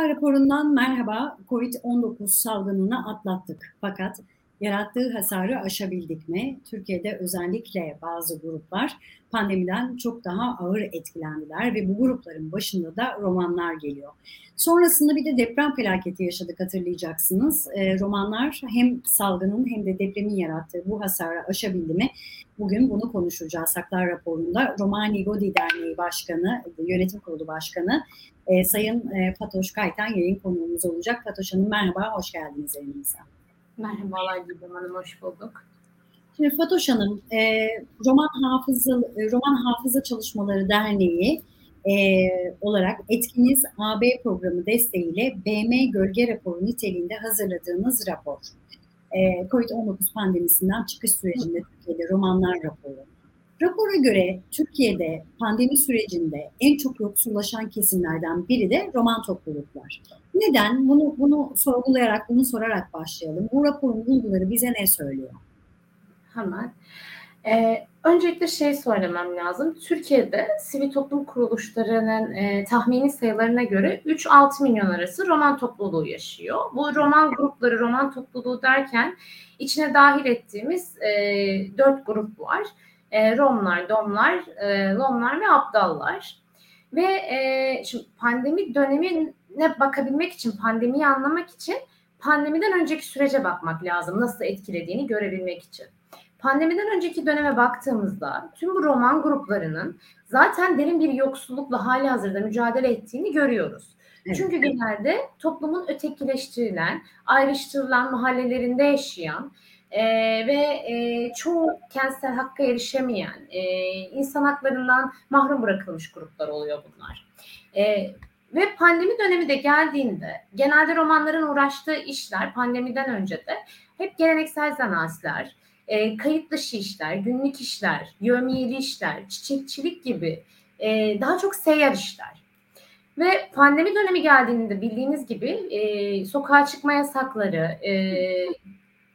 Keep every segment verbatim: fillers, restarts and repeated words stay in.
Hafıza raporundan merhaba. kovid on dokuz salgınını atlattık. Fakat yarattığı hasarı aşabildik mi? Türkiye'de özellikle bazı gruplar pandemiden çok daha ağır etkilendiler ve bu grupların başında da romanlar geliyor. Sonrasında bir de deprem felaketi yaşadık, hatırlayacaksınız. E, romanlar hem salgının hem de depremin yarattığı bu hasarı aşabildi mi? Bugün bunu konuşacağız. Haklar raporunda Romani Godi Derneği Başkanı, Yönetim Kurulu Başkanı e, Sayın e, Fatoş Kaytan yayın konuğumuz olacak. Fatoş Hanım merhaba, hoş geldiniz elinize. Merhabalar Gülüm Hanım, hoş bulduk. Şimdi Fatoş Hanım, e, Roman Hafıza Roman Hafıza Çalışmaları Derneği e, olarak etkiniz A B programı desteğiyle B M Gölge Raporu niteliğinde hazırladığınız rapor. E, kovid on dokuz pandemisinden çıkış sürecinde Türkiye'de romanlar raporu. Rapora göre Türkiye'de pandemi sürecinde en çok yoksullaşan kesimlerden biri de roman topluluklar. Neden? Bunu bunu sorgulayarak, bunu sorarak başlayalım. Bu raporun bulguları bize ne söylüyor? Hemen. Ee, öncelikle şey söylemem lazım. Türkiye'de sivil toplum kuruluşlarının e, tahmini sayılarına göre üç altı milyon arası roman topluluğu yaşıyor. Bu roman grupları, roman topluluğu derken içine dahil ettiğimiz e, dört grup var. E, Romlar, Domlar, e, Lomlar ve Abdallar. Ve e, şimdi pandemi dönemine bakabilmek için, pandemiyi anlamak için pandemiden önceki sürece bakmak lazım. Nasıl etkilediğini görebilmek için. Pandemiden önceki döneme baktığımızda tüm bu roman gruplarının zaten derin bir yoksullukla halihazırda mücadele ettiğini görüyoruz. Evet. Çünkü genelde toplumun ötekileştirilen, ayrıştırılan mahallelerinde yaşayan, Ee, ve e, çoğu kentsel hakka erişemeyen, e, insan haklarından mahrum bırakılmış gruplar oluyor bunlar. E, ve pandemi dönemi de geldiğinde genelde romanların uğraştığı işler pandemiden önce de hep geleneksel zanaatler, e, kayıt dışı işler, günlük işler, yövmiyeli işler, çiçekçilik gibi e, daha çok seyyar işler. Ve pandemi dönemi geldiğinde bildiğiniz gibi e, sokağa çıkma yasakları, e,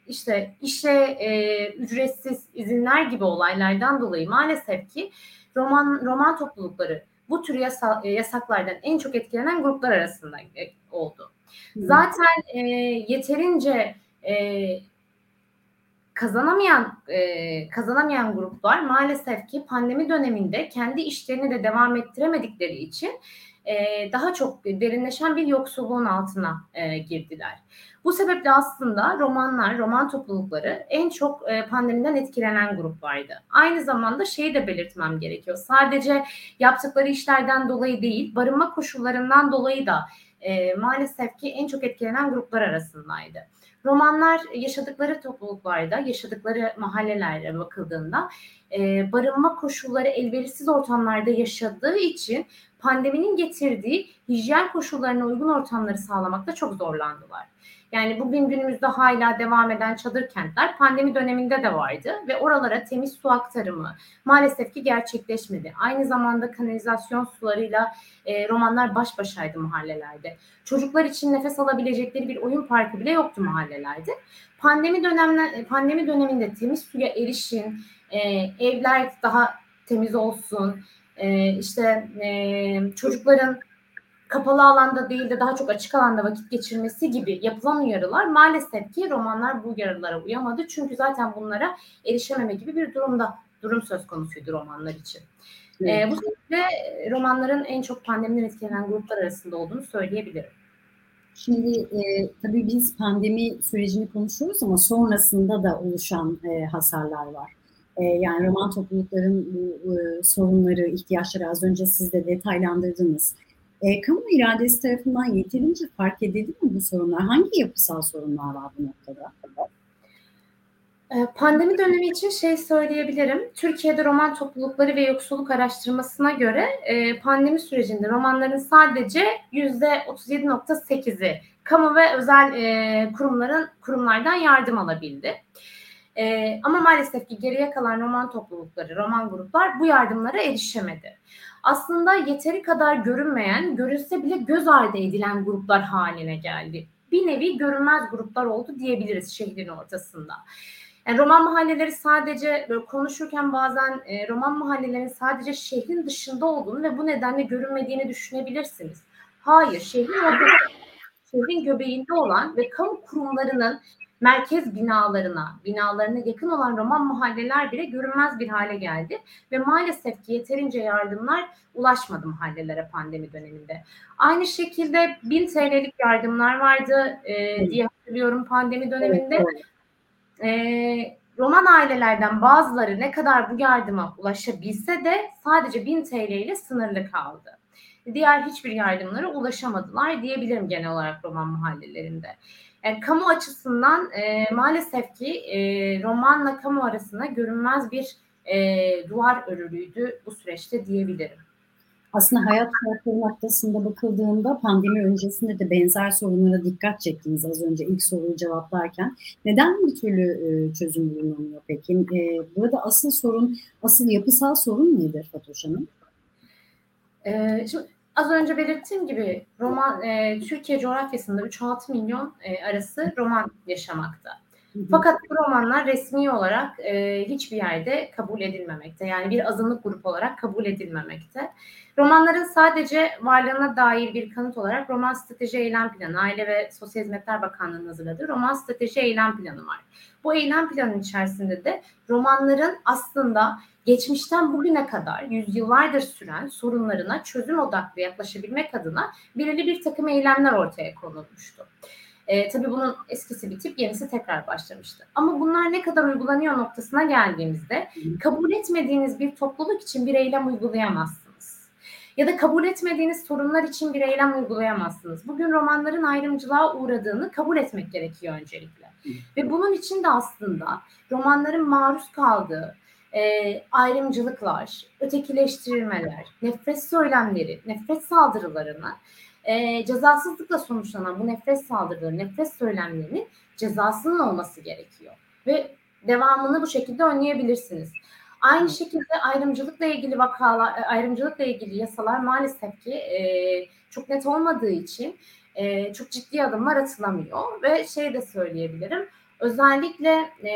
İşte işe e, ücretsiz izinler gibi olaylardan dolayı maalesef ki roman roman toplulukları bu tür yasa, yasaklardan en çok etkilenen gruplar arasında oldu. Hmm. Zaten e, yeterince e, kazanamayan e, kazanamayan gruplar maalesef ki pandemi döneminde kendi işlerini de devam ettiremedikleri için daha çok derinleşen bir yoksulluğun altına girdiler. Bu sebeple aslında romanlar, roman toplulukları en çok pandemiden etkilenen gruplardı. Aynı zamanda şeyi de belirtmem gerekiyor. Sadece yaptıkları işlerden dolayı değil, barınma koşullarından dolayı da maalesef ki en çok etkilenen gruplar arasındaydı. Romanlar yaşadıkları topluluklarda, yaşadıkları mahallelerde bakıldığında barınma koşulları elverişsiz ortamlarda yaşadığı için pandeminin getirdiği hijyen koşullarına uygun ortamları sağlamakta çok zorlandılar. Yani bugün günümüzde hala devam eden çadır kentler pandemi döneminde de vardı ve oralara temiz su aktarımı maalesef ki gerçekleşmedi. Aynı zamanda kanalizasyon sularıyla e, romanlar baş başaydı mahallelerde. Çocuklar için nefes alabilecekleri bir oyun parkı bile yoktu mahallelerde. Pandemi dönemler, pandemi döneminde temiz suya erişin, e, evler daha temiz olsun, e, işte e, çocukların kapalı alanda değil de daha çok açık alanda vakit geçirmesi gibi yapılan uyarılar maalesef ki romanlar bu uyarılara uyamadı. Çünkü zaten bunlara erişememe gibi bir durumda durum söz konusuydu romanlar için. Evet. Ee, bu sebeple romanların en çok pandemiden etkilenen gruplar arasında olduğunu söyleyebilirim. Şimdi e, tabii biz pandemi sürecini konuşuyoruz ama sonrasında da oluşan e, hasarlar var. Yani roman toplulukların bu sorunları, ihtiyaçları az önce siz de detaylandırdınız. E, kamu iradesi tarafından yeterince fark edildi mi bu sorunlar? Hangi yapısal sorunlar var bu noktada? Pandemi dönemi için şey söyleyebilirim. Türkiye'de roman toplulukları ve yoksulluk araştırmasına göre pandemi sürecinde romanların sadece yüzde otuz yedi virgül sekizi kamu ve özel kurumların kurumlardan yardım alabildi. Ee, ama maalesef ki geriye kalan roman toplulukları, roman gruplar bu yardımlara erişemedi. Aslında yeteri kadar görünmeyen, görünse bile göz ardı edilen gruplar haline geldi. Bir nevi görünmez gruplar oldu diyebiliriz şehrin ortasında. Yani roman mahalleleri sadece böyle konuşurken bazen e, roman mahallelerinin sadece şehrin dışında olduğunu ve bu nedenle görünmediğini düşünebilirsiniz. Hayır, şehrin ortasında, şehrin göbeğinde olan ve kamu kurumlarının merkez binalarına, binalarına yakın olan Roman mahalleler bile görünmez bir hale geldi ve maalesef ki yeterince yardımlar ulaşmadı mahallelere pandemi döneminde. Aynı şekilde bin Türk lirası yardımlar vardı e, diye hatırlıyorum pandemi döneminde. E, Roman ailelerden bazıları ne kadar bu yardıma ulaşabilse de sadece bin Türk lirası ile sınırlı kaldı. Diğer hiçbir yardımlara ulaşamadılar diyebilirim genel olarak Roman mahallelerinde. Yani kamu açısından e, maalesef ki e, Roman'la kamu arasında görünmez bir e, duvar örülüydü bu süreçte diyebilirim. Aslında hayat şartları noktasında bakıldığında pandemi öncesinde de benzer sorunlara dikkat çektiniz az önce ilk soruyu cevaplarken. Neden bir türlü e, çözüm bulunamıyor peki? E, burada asıl sorun, asıl yapısal sorun nedir Fatoş Hanım? E, şimdi az önce belirttiğim gibi Roman e, Türkiye coğrafyasında üç altı milyon e, arası Roman yaşamakta. Fakat bu Romanlar resmi olarak e, hiçbir yerde kabul edilmemekte. Yani bir azınlık grup olarak kabul edilmemekte. Romanların sadece varlığına dair bir kanıt olarak Roman Strateji Eylem Planı, Aile ve Sosyal Hizmetler Bakanlığı'nın hazırladığı Roman Strateji Eylem Planı var. Bu eylem planının içerisinde de Romanların aslında geçmişten bugüne kadar yüzyıllardır süren sorunlarına çözüm odaklı yaklaşabilmek adına belirli bir takım eylemler ortaya konulmuştu. E, tabii bunun eskisi bitip yenisi tekrar başlamıştı. Ama bunlar ne kadar uygulanıyor noktasına geldiğimizde kabul etmediğiniz bir topluluk için bir eylem uygulayamazsınız. Ya da kabul etmediğiniz sorunlar için bir eylem uygulayamazsınız. Bugün Romanların ayrımcılığa uğradığını kabul etmek gerekiyor öncelikle. Ve bunun için de aslında Romanların maruz kaldığı E, ayrımcılıklar, ötekileştirilmeler, nefret söylemleri, nefret saldırılarına, e, cezasızlıkla sonuçlanan bu nefret saldırıları, nefret söylemlerinin cezasının olması gerekiyor. Ve devamını bu şekilde önleyebilirsiniz. Aynı şekilde ayrımcılıkla ilgili vakalar, ayrımcılıkla ilgili yasalar maalesef ki e, çok net olmadığı için e, çok ciddi adımlar atılamıyor. Ve şey de söyleyebilirim. Özellikle e,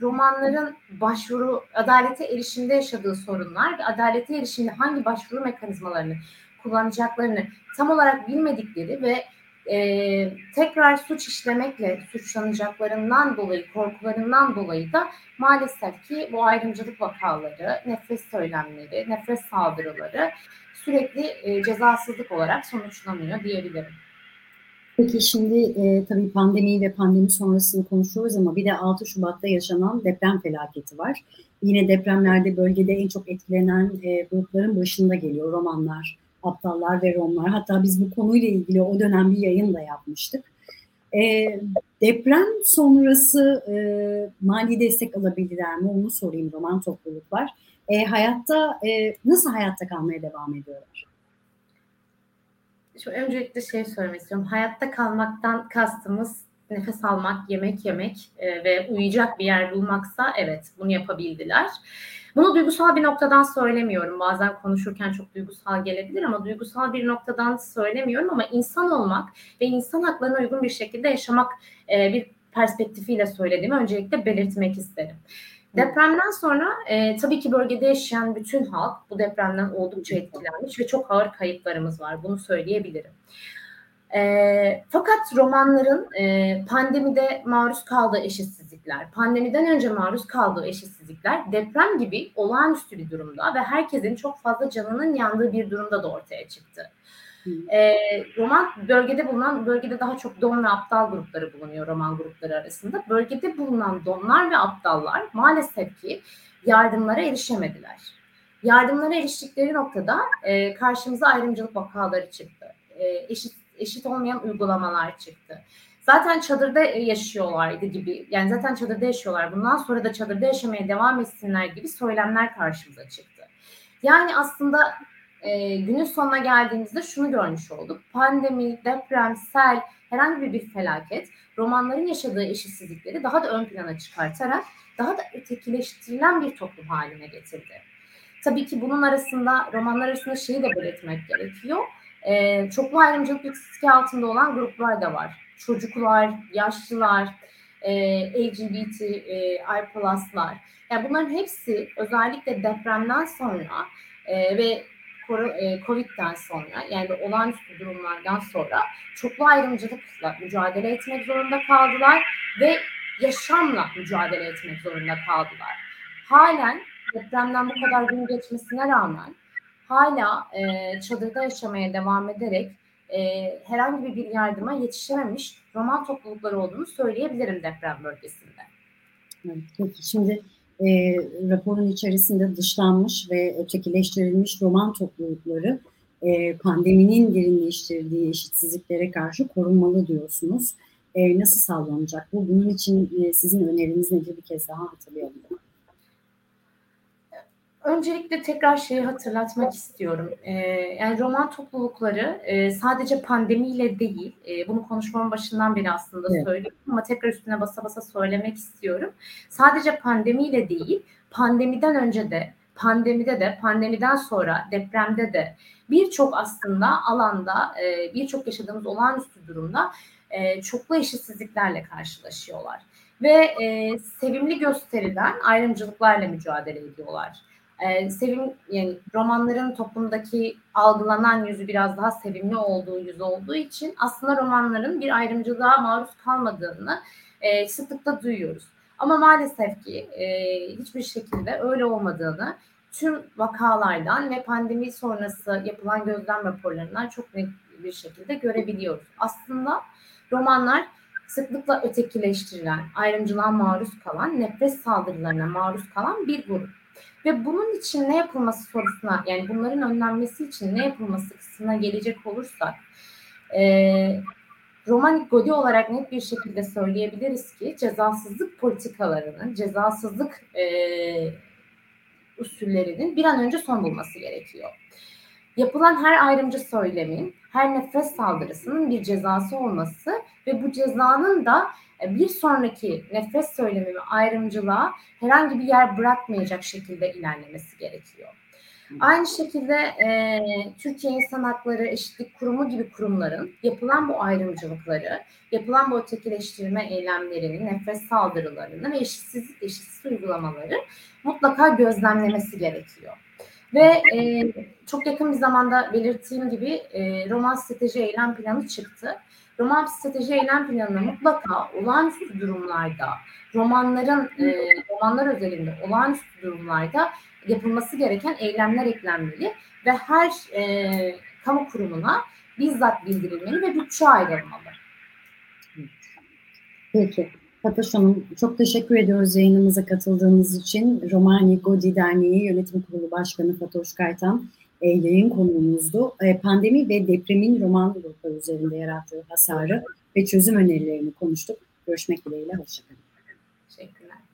Romanların başvuru, adalete erişimde yaşadığı sorunlar ve adalete erişimde hangi başvuru mekanizmalarını kullanacaklarını tam olarak bilmedikleri ve e, tekrar suç işlemekle suçlanacaklarından dolayı, korkularından dolayı da maalesef ki bu ayrımcılık vakaları, nefret söylemleri, nefret saldırıları sürekli e, cezasızlık olarak sonuçlanıyor diyebilirim. Peki şimdi e, tabii pandemiyi ve pandemi sonrasını konuşuyoruz ama bir de altı Şubat'ta yaşanan deprem felaketi var. Yine depremlerde bölgede en çok etkilenen e, grupların başında geliyor Romanlar, Aptallar ve Romlar. Hatta biz bu konuyla ilgili o dönem bir yayın da yapmıştık. E, deprem sonrası e, mali destek alabildiler mi onu sorayım Roman topluluklar. E, hayatta e, nasıl hayatta kalmaya devam ediyorlar? Şimdi öncelikle şey söylemek istiyorum. Hayatta kalmaktan kastımız nefes almak, yemek yemek e, ve uyuyacak bir yer bulmaksa evet bunu yapabildiler. Bunu duygusal bir noktadan söylemiyorum. Bazen konuşurken çok duygusal gelebilir ama duygusal bir noktadan söylemiyorum ama insan olmak ve insan haklarına uygun bir şekilde yaşamak e, bir perspektifiyle söylediğimi öncelikle belirtmek isterim. Depremden sonra e, tabii ki bölgede yaşayan bütün halk bu depremden oldukça etkilenmiş ve çok ağır kayıplarımız var. Bunu söyleyebilirim. E, fakat Romanların e, pandemide maruz kaldığı eşitsizlikler, pandemiden önce maruz kaldığı eşitsizlikler deprem gibi olağanüstü bir durumda ve herkesin çok fazla canının yandığı bir durumda da ortaya çıktı. E, Roman bölgede bulunan, bölgede daha çok Dom ve Aptal grupları bulunuyor Roman grupları arasında. Bölgede bulunan Domlar ve Aptallar maalesef ki yardımlara erişemediler. Yardımlara eriştikleri noktada e, karşımıza ayrımcılık vakaları çıktı. E, eşit, eşit olmayan uygulamalar çıktı. Zaten çadırda yaşıyorlardı gibi, yani zaten çadırda yaşıyorlar, bundan sonra da çadırda yaşamaya devam etsinler gibi söylemler karşımıza çıktı. Yani aslında... E, günün sonuna geldiğimizde şunu görmüş olduk. Pandemi, deprem, sel, herhangi bir felaket Romanların yaşadığı eşitsizlikleri daha da ön plana çıkartarak daha da ötekileştirilen bir toplum haline getirdi. Tabii ki bunun arasında Romanlar arasında şeyi de belirtmek gerekiyor. E, çoklu ayrımcılık riski altında olan gruplar da var. Çocuklar, yaşlılar, e, L G B T, e, I+'lar. Yani bunların hepsi özellikle depremden sonra e, ve Covid'den sonra, yani olağanüstü durumlardan sonra çoklu ayrımcılıkla mücadele etmek zorunda kaldılar ve yaşamla mücadele etmek zorunda kaldılar. Halen depremden bu kadar gün geçmesine rağmen hala e, çadırda yaşamaya devam ederek e, herhangi bir yardıma yetişememiş Roma toplulukları olduğunu söyleyebilirim deprem bölgesinde. Evet, peki şimdi e, raporun içerisinde dışlanmış ve ötekileştirilmiş Roma toplulukları e, pandeminin derinleştirdiği eşitsizliklere karşı korunmalı diyorsunuz. E, nasıl sağlanacak bu? Bunun için e, sizin öneriniz nedir? Bir kez daha hatırlayalım. Öncelikle tekrar şeyi hatırlatmak istiyorum. Ee, yani Roman toplulukları e, sadece pandemiyle değil, e, bunu konuşmanın başından beri aslında evet. söylüyorum ama tekrar üstüne basa basa söylemek istiyorum. Sadece pandemiyle değil, pandemiden önce de, pandemide de, pandemiden sonra, depremde de birçok aslında alanda, e, birçok yaşadığımız olağanüstü durumda e, çoklu eşitsizliklerle karşılaşıyorlar. Ve e, sevimli gösterilen ayrımcılıklarla mücadele ediyorlar. Ee, sevim, yani romanların toplumdaki algılanan yüzü biraz daha sevimli olduğu yüz olduğu için aslında romanların bir ayrımcılığa maruz kalmadığını e, sıklıkla duyuyoruz. Ama maalesef ki e, hiçbir şekilde öyle olmadığını tüm vakalardan ve pandemi sonrası yapılan gözlem raporlarından çok net bir şekilde görebiliyoruz. Aslında romanlar sıklıkla ötekileştirilen, ayrımcılığa maruz kalan, nefret saldırılarına maruz kalan bir grup. Ve bunun için ne yapılması sorusuna, yani bunların önlenmesi için ne yapılması kısmına gelecek olursak, e, Romani Godi olarak net bir şekilde söyleyebiliriz ki cezasızlık politikalarının, cezasızlık e, usullerinin bir an önce son bulması gerekiyor. Yapılan her ayrımcı söylemin, her nefret saldırısının bir cezası olması ve bu cezanın da bir sonraki nefret söylemi ve ayrımcılığa herhangi bir yer bırakmayacak şekilde ilerlemesi gerekiyor. Aynı şekilde e, Türkiye İnsan Hakları Eşitlik Kurumu gibi kurumların yapılan bu ayrımcılıkları, yapılan bu ötekileştirme eylemlerini, nefret saldırılarını ve eşitsiz, eşitsiz uygulamaları mutlaka gözlemlemesi gerekiyor. Ve e, çok yakın bir zamanda belirttiğim gibi e, Roman Strateji Eylem Planı çıktı. Roman Strateji Eylem Planı'na mutlaka olağanüstü durumlarda, romanların e, romanlar özelinde olağanüstü durumlarda yapılması gereken eylemler eklenmeli ve her e, kamu kurumuna bizzat bildirilmeli ve bütçe ayrılmalı. Peki. Fatoş Hanım, çok teşekkür ediyoruz yayınımıza katıldığınız için. Romani Godi Derneği Yönetim Kurulu Başkanı Fatoş Kaytan e, yayın konuğumuzdu. E, pandemi ve depremin roman grupları üzerinde yarattığı hasarı ve çözüm önerilerini konuştuk. Görüşmek dileğiyle, hoşçakalın. Teşekkürler.